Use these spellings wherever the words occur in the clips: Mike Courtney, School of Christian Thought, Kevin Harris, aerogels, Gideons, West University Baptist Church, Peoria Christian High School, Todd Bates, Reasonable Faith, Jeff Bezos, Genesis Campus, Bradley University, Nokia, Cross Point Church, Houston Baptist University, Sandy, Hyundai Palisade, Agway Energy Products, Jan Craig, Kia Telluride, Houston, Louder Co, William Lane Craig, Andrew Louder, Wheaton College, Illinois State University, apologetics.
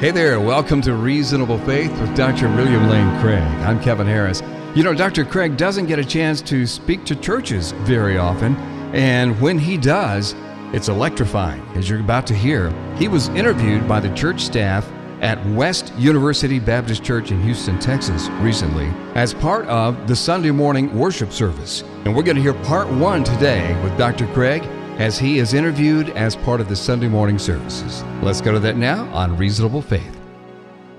Hey there, welcome to Reasonable Faith with Dr. William Lane Craig. I'm Kevin Harris. You know, Dr. Craig doesn't get a chance to speak to churches very often, and when he does, it's electrifying. As you're about to hear, he was interviewed by the church staff at West University Baptist Church in Houston, Texas recently as part of the Sunday morning worship service. And we're going to hear part one today with Dr. Craig as he is interviewed as part of the Sunday morning services. Let's go to that now on Reasonable Faith.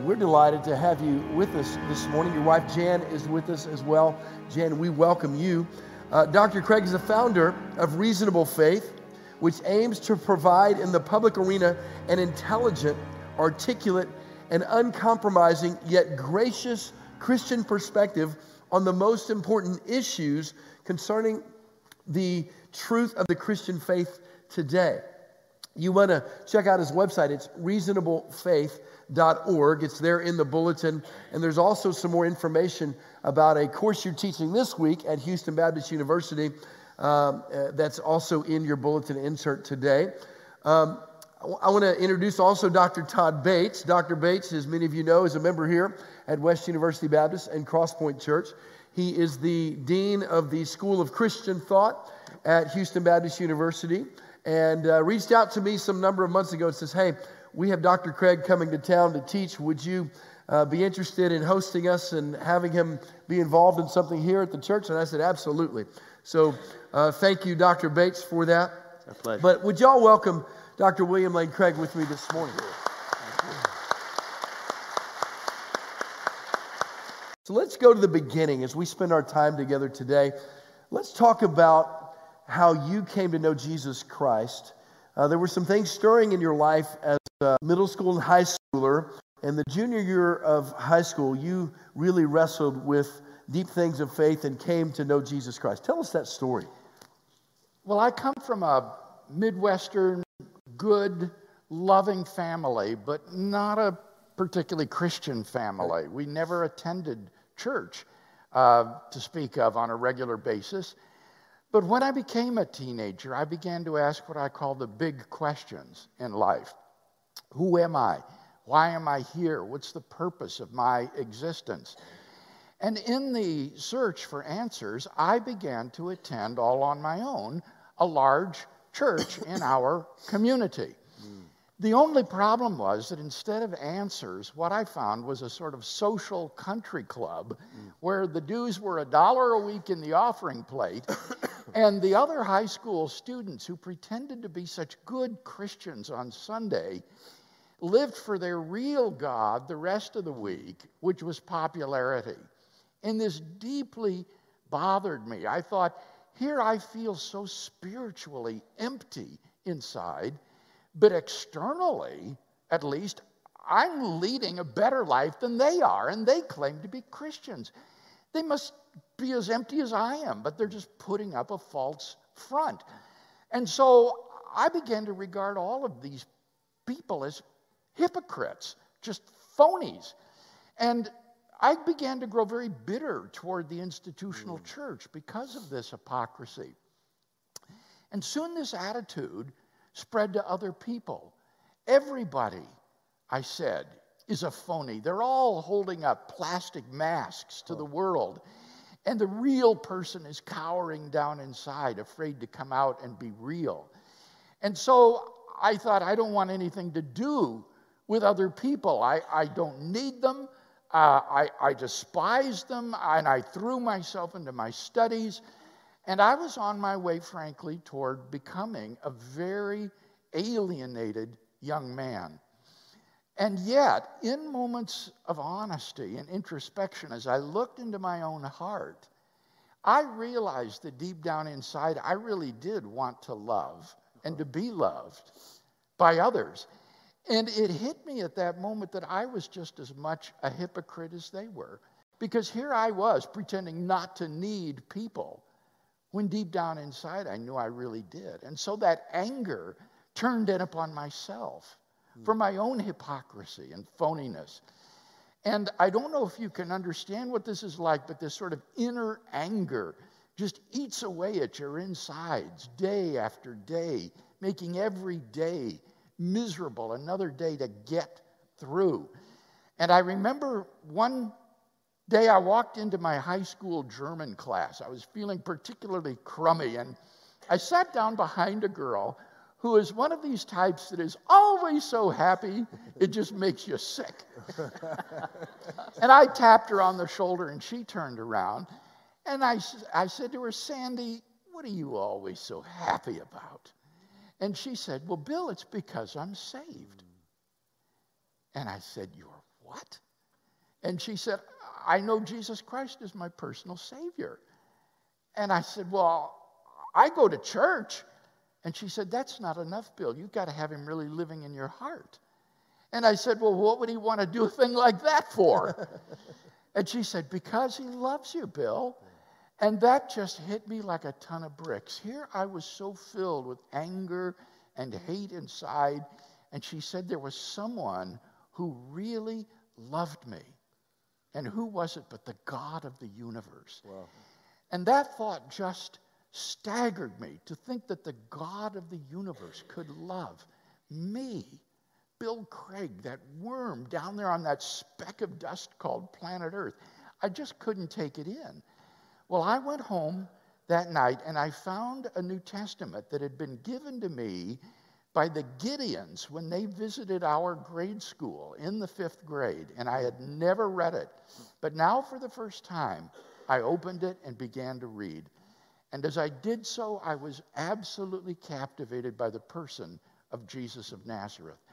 We're delighted to have you with us this morning. Your wife Jan is with us as well. Jan, we welcome you. Dr. Craig is the founder of Reasonable Faith, which aims to provide in the public arena an intelligent, articulate, and uncompromising yet gracious Christian perspective on the most important issues concerning the truth of the Christian faith today. You want to check out his website. It's reasonablefaith.org. It's there in the bulletin. And there's also some more information about a course you're teaching this week at Houston Baptist University that's also in your bulletin insert today. I want to introduce also Dr. Todd Bates. Dr. Bates, as many of you know, is a member here at West University Baptist and Cross Point Church. He is the Dean of the School of Christian Thought at Houston Baptist University, and reached out to me some number of months ago and says, hey, we have Dr. Craig coming to town to teach. Would you be interested in hosting us and having him be involved in something here at the church? And I said, absolutely. So thank you, Dr. Bates, for that. A pleasure. But would y'all welcome Dr. William Lane Craig with me this morning. So let's go to the beginning as we spend our time together today. Let's talk about how you came to know Jesus Christ. There were some things stirring in your life as a middle school and high schooler. In the junior year of high school, you really wrestled with deep things of faith and came to know Jesus Christ. Tell us that story. Well, I come from a Midwestern, good, loving family, but not a particularly Christian family. We never attended church to speak of on a regular basis. But when I became a teenager, I began to ask what I call the big questions in life. Who am I? Why am I here? What's the purpose of my existence? And in the search for answers, I began to attend all on my own a large church in our community. The only problem was that instead of answers, what I found was a sort of social country club where the dues were $1 a week in the offering plate, and the other high school students who pretended to be such good Christians on Sunday lived for their real God the rest of the week, which was popularity. And this deeply bothered me. I thought, here I feel so spiritually empty inside, but externally, at least, I'm leading a better life than they are, and they claim to be Christians. They must be as empty as I am, but they're just putting up a false front. And so I began to regard all of these people as hypocrites, just phonies. And I began to grow very bitter toward the institutional church because of this hypocrisy. And soon this attitude spread to other people. Everybody, I said, is a phony. They're all holding up plastic masks to the world. And the real person is cowering down inside, afraid to come out and be real. And so I thought, I don't want anything to do with other people. I don't need them. I despised them, and I threw myself into my studies, and I was on my way, frankly, toward becoming a very alienated young man. And yet, in moments of honesty and introspection, as I looked into my own heart, I realized that deep down inside, I really did want to love and to be loved by others. And it hit me at that moment that I was just as much a hypocrite as they were. Because here I was pretending not to need people, when deep down inside I knew I really did. And so that anger turned in upon myself for my own hypocrisy and phoniness. And I don't know if you can understand what this is like, but this sort of inner anger just eats away at your insides day after day, making every day miserable, another day to get through. And I remember one day I walked into my high school German class. I was feeling particularly crummy, and I sat down behind a girl who is one of these types that is always so happy, it just makes you sick. And I tapped her on the shoulder, and she turned around, and I said to her, "Sandy, what are you always so happy about?" And she said, "Well, Bill, it's because I'm saved." And I said, "You're what?" And she said, "I know Jesus Christ is my personal Savior." And I said, "Well, I go to church." And she said, "That's not enough, Bill. You've got to have him really living in your heart." And I said, "Well, what would he want to do a thing like that for?" And she said, "Because he loves you, Bill." And that just hit me like a ton of bricks. Here I was so filled with anger and hate inside. And she said there was someone who really loved me. And who was it but the God of the universe? Wow. And that thought just staggered me, to think that the God of the universe could love me, Bill Craig, that worm down there on that speck of dust called planet Earth. I just couldn't take it in. Well, I went home that night and I found a New Testament that had been given to me by the Gideons when they visited our grade school in the 5th grade, and I had never read it. But now for the first time, I opened it and began to read. And as I did so, I was absolutely captivated by the person of Jesus of Nazareth.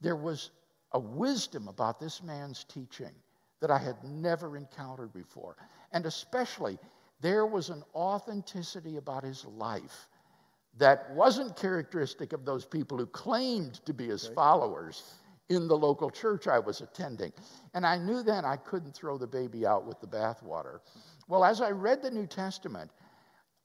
There was a wisdom about this man's teaching that I had never encountered before. And especially, there was an authenticity about his life that wasn't characteristic of those people who claimed to be his followers in the local church I was attending. And I knew then I couldn't throw the baby out with the bathwater. Well, as I read the New Testament,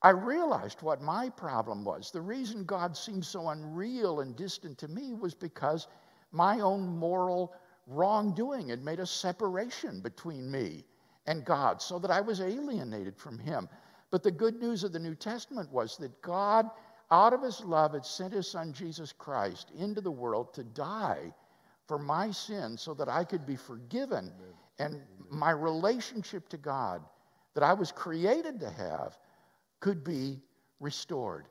I realized what my problem was. The reason God seemed so unreal and distant to me was because my own moral wrongdoing had made a separation between me and God, so that I was alienated from him. But the good news of the New Testament was that God, out of his love, had sent his son Jesus Christ into the world to die for my sin so that I could be forgiven. Amen. And my relationship to God that I was created to have could be restored.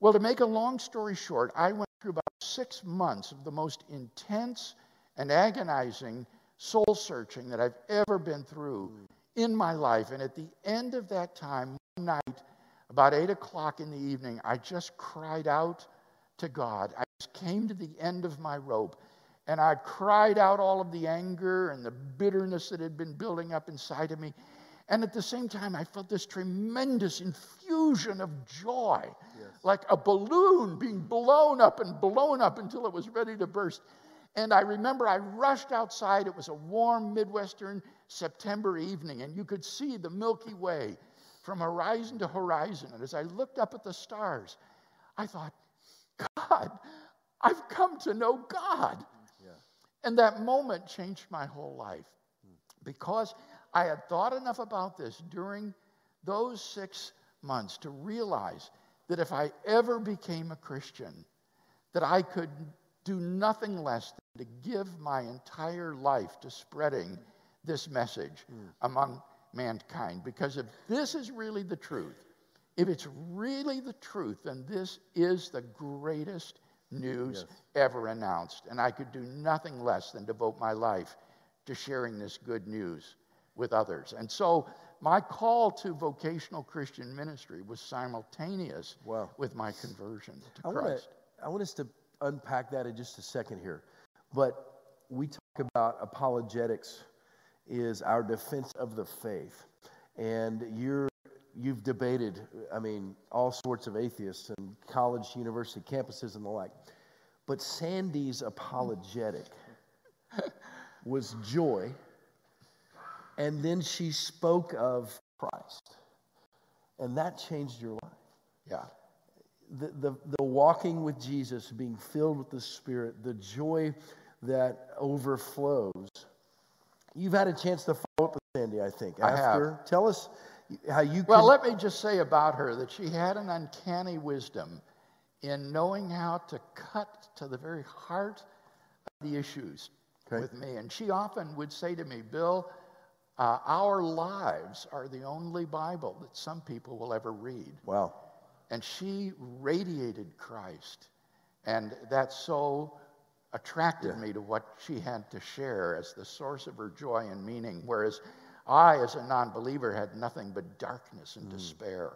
Well, to make a long story short, I went through about 6 months of the most intense and agonizing soul-searching that I've ever been through in my life. And at the end of that time, one night, about 8 o'clock in the evening, I just cried out to God. I just came to the end of my rope, and I cried out all of the anger and the bitterness that had been building up inside of me. And at the same time, I felt this tremendous infusion of joy, yes, like a balloon being blown up until it was ready to burst. And I remember I rushed outside. It was a warm Midwestern September evening, and you could see the Milky Way from horizon to horizon. And as I looked up at the stars, I thought, God, I've come to know God. Yeah. And that moment changed my whole life, because I had thought enough about this during those 6 months to realize that if I ever became a Christian, that I could do nothing less than to give my entire life to spreading this message among mankind. Because if this is really the truth, if it's really the truth, then this is the greatest news ever announced. And I could do nothing less than devote my life to sharing this good news with others. And so my call to vocational Christian ministry was simultaneous with my conversion to Christ. I want us to unpack that in just a second here. But we talk about apologetics is our defense of the faith. And you've debated, I mean, all sorts of atheists and college, university campuses and the like. But Sandy's apologetic was joy. And then she spoke of Christ. And that changed your life. Yeah. The walking with Jesus, being filled with the Spirit, the joy that overflows. You've had a chance to follow up with Sandy, I think. I have. Tell us how you... Well, let me just say about her that she had an uncanny wisdom in knowing how to cut to the very heart of the issues. okay. with me. And she often would say to me, Bill, our lives are the only Bible that some people will ever read. Wow. And she radiated Christ. And that so attracted yeah. me to what she had to share as the source of her joy and meaning, whereas I, as a non-believer, had nothing but darkness and despair.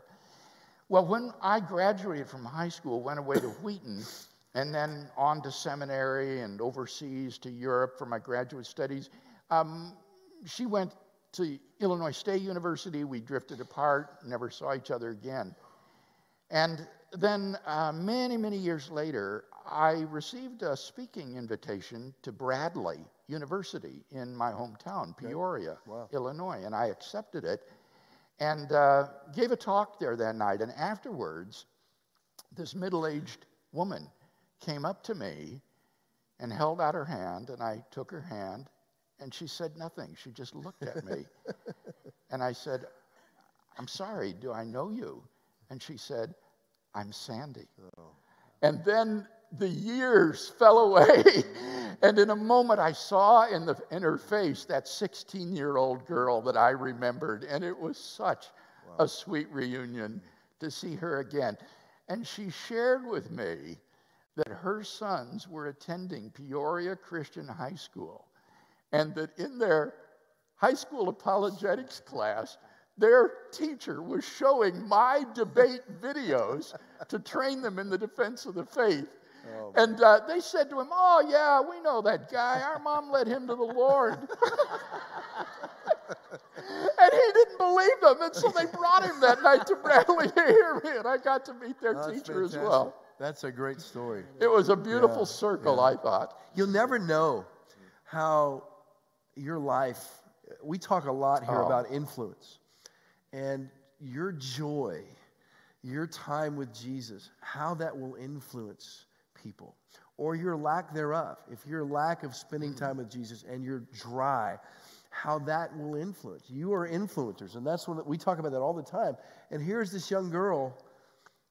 Well, when I graduated from high school, went away to Wheaton, and then on to seminary and overseas to Europe for my graduate studies, she went to Illinois State University. We drifted apart, never saw each other again. And then many, many years later, I received a speaking invitation to Bradley University in my hometown, Peoria, wow. Illinois, and I accepted it and gave a talk there that night. And afterwards, this middle-aged woman came up to me and held out her hand, and I took her hand, and she said nothing. She just looked at me. And I said, I'm sorry, do I know you? And she said, I'm Sandy. Oh. And then the years fell away. And in a moment, I saw in her face that 16-year-old girl that I remembered. And it was such wow. a sweet reunion to see her again. And she shared with me that her sons were attending Peoria Christian High School. And that in their high school apologetics class, their teacher was showing my debate videos to train them in the defense of the faith. Oh, and they said to him, oh, yeah, we know that guy. Our mom led him to the Lord. And he didn't believe them. And so they brought him that night to Bradley to hear me. And I got to meet their teacher fantastic. As well. That's a great story. It was a beautiful circle, I thought. You'll never know how your life, we talk a lot here about influence. And your joy, your time with Jesus, how that will influence people, or your lack thereof. If your lack of spending time with Jesus and you're dry, how that will influence. You are influencers, and that's what we talk about that all the time. And here's this young girl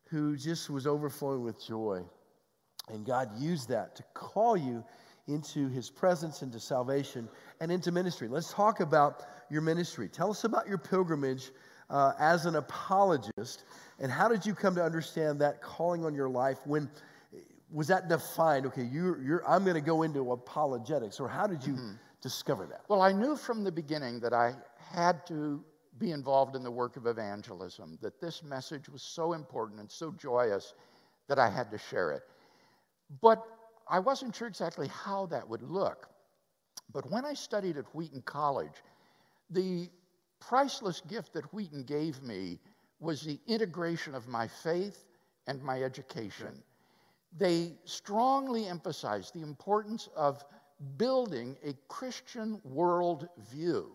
who just was overflowing with joy, and God used that to call you into his presence, into salvation, and into ministry. Let's talk about your ministry. Tell us about your pilgrimage as an apologist, and how did you come to understand that calling on your life? When was that defined? Okay, I'm going to go into apologetics, or how did you discover that? Well, I knew from the beginning that I had to be involved in the work of evangelism, that this message was so important and so joyous that I had to share it. But I wasn't sure exactly how that would look. But when I studied at Wheaton College, the priceless gift that Wheaton gave me was the integration of my faith and my education. They strongly emphasized the importance of building a Christian worldview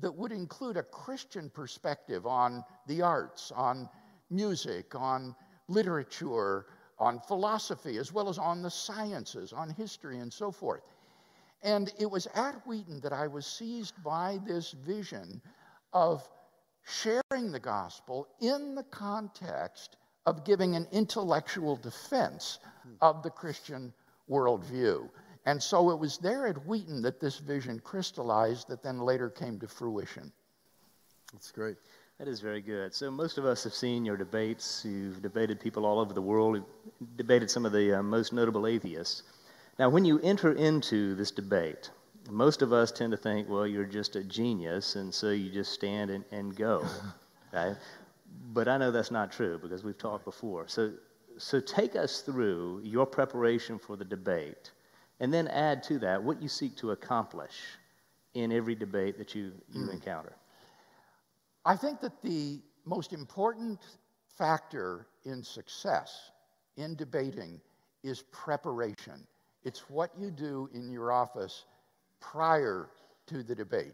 that would include a Christian perspective on the arts, on music, on literature, on philosophy, as well as on the sciences, on history, and so forth. And it was at Wheaton that I was seized by this vision of sharing the gospel in the context of giving an intellectual defense of the Christian worldview. And so it was there at Wheaton that this vision crystallized that then later came to fruition. That's great. That is very good. So most of us have seen your debates. You've debated people all over the world. You've debated some of the most notable atheists. Now, when you enter into this debate, most of us tend to think, well, you're just a genius, and so you just stand and go. Right? But I know that's not true, because we've talked before. So take us through your preparation for the debate, and then add to that what you seek to accomplish in every debate that you encounter. I think that the most important factor in success in debating is preparation. It's what you do in your office prior to the debate.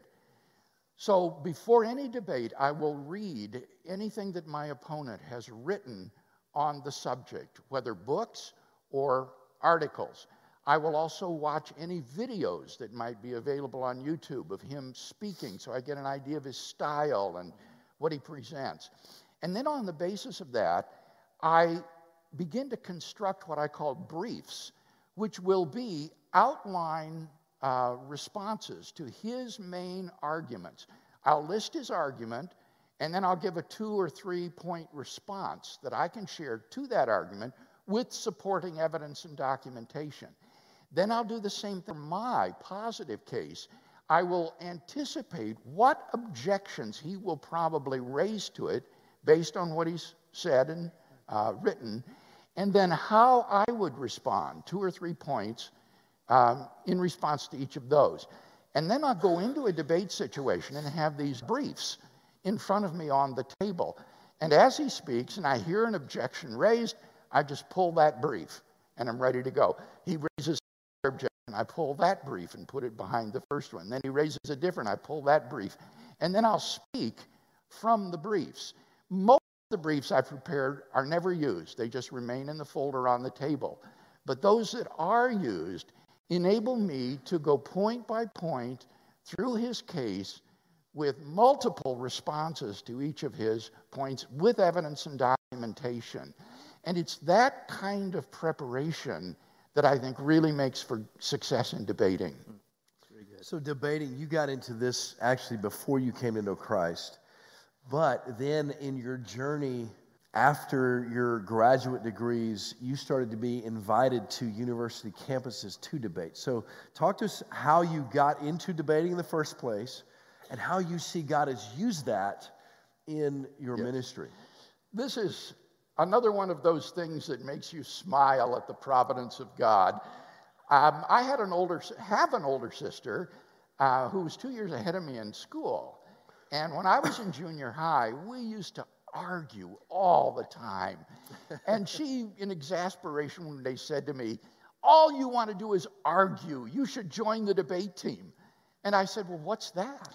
So before any debate, I will read anything that my opponent has written on the subject, whether books or articles. I will also watch any videos that might be available on YouTube of him speaking, so I get an idea of his style and what he presents. And then on the basis of that, I begin to construct what I call briefs, which will be outline responses to his main arguments. I'll list his argument, and then I'll give a 2 or 3 point response that I can share to that argument with supporting evidence and documentation. Then I'll do the same thing for my positive case. I will anticipate what objections he will probably raise to it based on what he's said and written, and then how I would respond, 2 or 3 points in response to each of those. And then I'll go into a debate situation and have these briefs in front of me on the table. And as he speaks and I hear an objection raised, I just pull that brief and I'm ready to go. He raises another objection. I pull that brief and put it behind the first one. Then he raises a different. I pull that brief. And then I'll speak from the briefs. Most of the briefs I've prepared are never used. They just remain in the folder on the table. But those that are used enable me to go point by point through his case with multiple responses to each of his points with evidence and documentation. And it's that kind of preparation that I think really makes for success in debating. Very good. So debating, you got into this actually before you came into Christ, but then in your journey after your graduate degrees, you started to be invited to university campuses to debate. So talk to us how you got into debating in the first place and how you see God has used that in your ministry. This is another one of those things that makes you smile at the providence of God. I had an older sister who was 2 years ahead of me in school. And when I was in junior high, we used to argue all the time. And she, in exasperation, one day said to me, "All you want to do is argue. You should join the debate team." And I said, "Well, what's that?"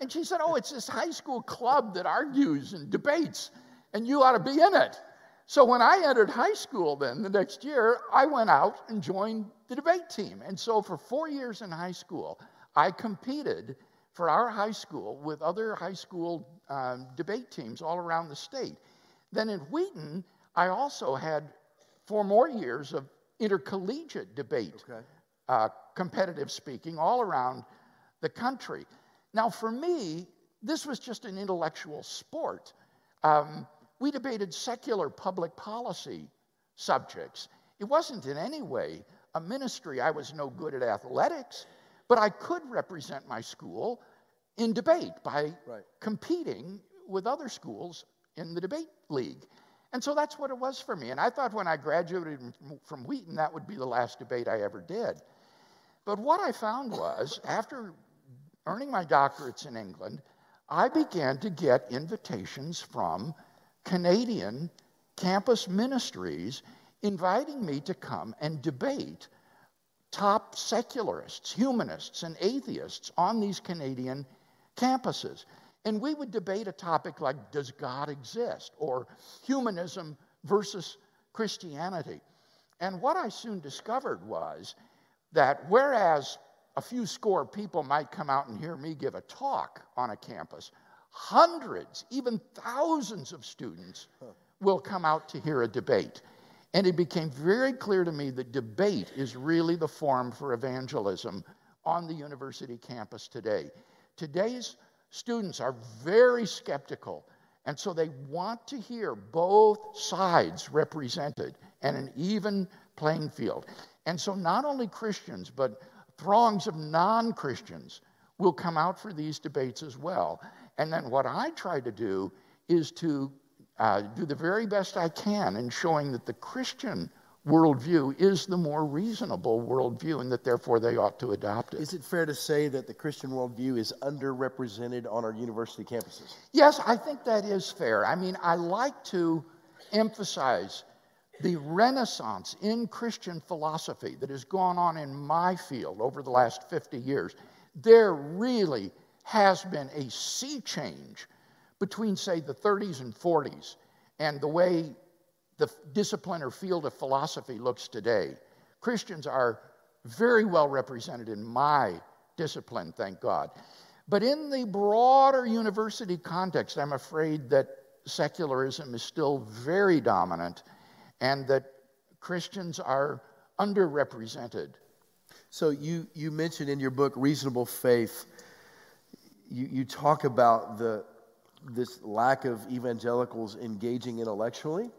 And she said, "Oh, it's this high school club that argues and debates, and you ought to be in it." So when I entered high school then, the next year, I went out and joined the debate team. And so for 4 years in high school, I competed for our high school with other high school debate teams all around the state. Then in Wheaton, I also had 4 more years of intercollegiate debate, competitive speaking all around the country. Now for me, this was just an intellectual sport. We debated secular public policy subjects. It wasn't in any way a ministry. I was no good at athletics, but I could represent my school in debate by competing with other schools in the debate league. And so that's what it was for me. And I thought when I graduated from Wheaton, that would be the last debate I ever did. But what I found was, after earning my doctorates in England, I began to get invitations from Canadian campus ministries inviting me to come and debate top secularists, humanists, and atheists on these Canadian campuses. And we would debate a topic like, does God exist? Or humanism versus Christianity. And what I soon discovered was that whereas a few score people might come out and hear me give a talk on a campus, hundreds, even thousands of students will come out to hear a debate. And it became very clear to me that debate is really the form for evangelism on the university campus today. Today's students are very skeptical, and so they want to hear both sides represented and an even playing field. And so not only Christians, but throngs of non-Christians will come out for these debates as well. And then what I try to do is to do the very best I can in showing that the Christian worldview is the more reasonable worldview and that therefore they ought to adopt it. Is it fair to say that the Christian worldview is underrepresented on our university campuses? Yes, I think that is fair. I mean, I like to emphasize the renaissance in Christian philosophy that has gone on in my field over the last 50 years. There really has been a sea change between, say, the 30s and 40s and the way the discipline or field of philosophy looks today. Christians are very well represented in my discipline, thank God. But in the broader university context, I'm afraid that secularism is still very dominant and that Christians are underrepresented. So you mentioned in your book, Reasonable Faith, you talk about this lack of evangelicals engaging intellectually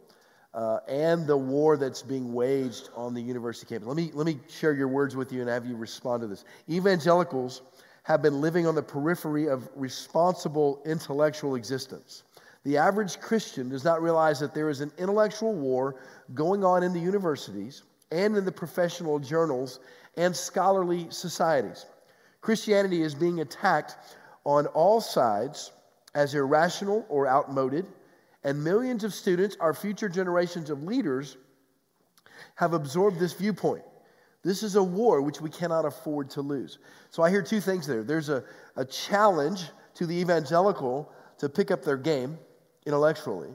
and the war that's being waged on the university campus. Let me share your words with you and have you respond to this. Evangelicals have been living on the periphery of responsible intellectual existence. The average Christian does not realize that there is an intellectual war going on in the universities and in the professional journals and scholarly societies. Christianity is being attacked on all sides as irrational or outmoded, and millions of students, our future generations of leaders, have absorbed this viewpoint. This is a war which we cannot afford to lose. So I hear two things there. There's a challenge to the evangelical to pick up their game intellectually,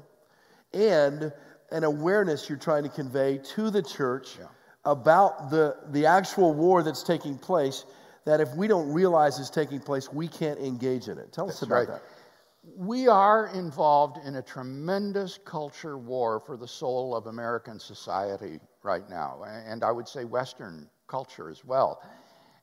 and an awareness you're trying to convey to the church about the actual war that's taking place, that if we don't realize is taking place, we can't engage in it. Tell us about that. We are involved in a tremendous culture war for the soul of American society right now, and I would say Western culture as well.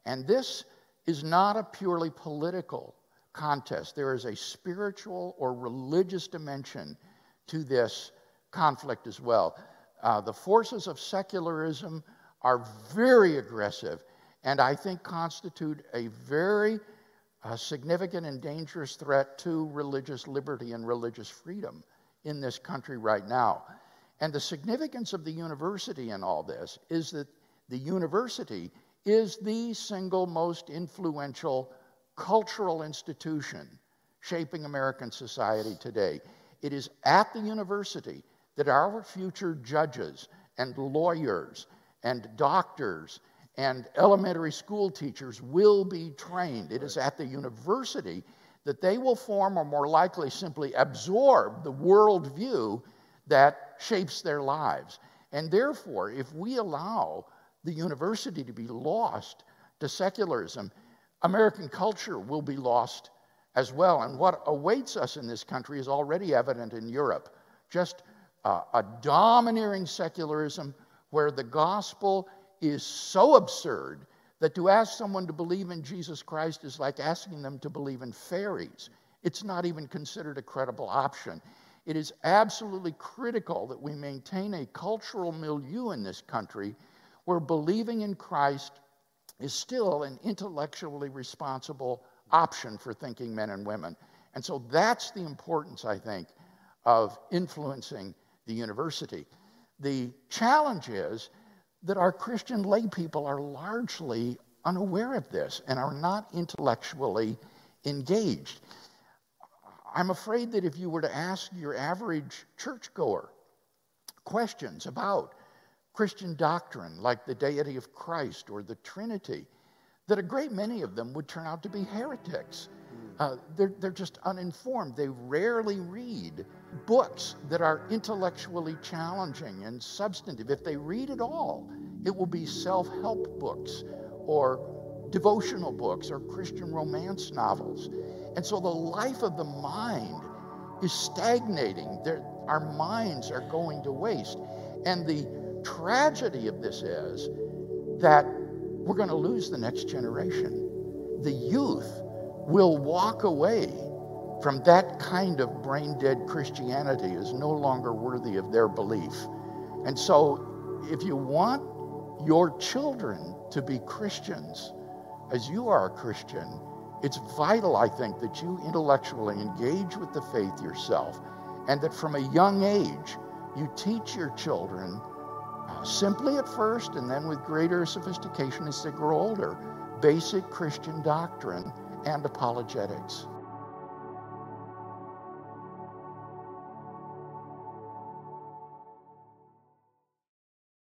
And this is not a purely political contest. There is a spiritual or religious dimension to this conflict as well. The forces of secularism are very aggressive, and I think constitute a very significant and dangerous threat to religious liberty and religious freedom in this country right now. And the significance of the university in all this is that the university is the single most influential cultural institution shaping American society today. It is at the university that our future judges and lawyers and doctors and elementary school teachers will be trained. It is at the university that they will form, or more likely simply absorb, the worldview that shapes their lives. And therefore, if we allow the university to be lost to secularism, American culture will be lost as well. And what awaits us in this country is already evident in Europe. Just a domineering secularism where the gospel is so absurd that to ask someone to believe in Jesus Christ is like asking them to believe in fairies. It's not even considered a credible option. It is absolutely critical that we maintain a cultural milieu in this country where believing in Christ is still an intellectually responsible option for thinking men and women. And so that's the importance, I think, of influencing the university. The challenge is that our Christian lay people are largely unaware of this and are not intellectually engaged. I'm afraid that if you were to ask your average churchgoer questions about Christian doctrine, like the deity of Christ or the Trinity, that a great many of them would turn out to be heretics. They're just uninformed. They rarely read books that are intellectually challenging and substantive. If they read at all, it will be self-help books or devotional books or Christian romance novels. And so the life of the mind is stagnating. Our minds are going to waste. And the tragedy of this is that we're going to lose the next generation. The youth will walk away from that kind of brain-dead Christianity is no longer worthy of their belief. And so if you want your children to be Christians, as you are a Christian, it's vital, I think, that you intellectually engage with the faith yourself, and that from a young age, you teach your children simply at first, and then with greater sophistication as they grow older, basic Christian doctrine and apologetics.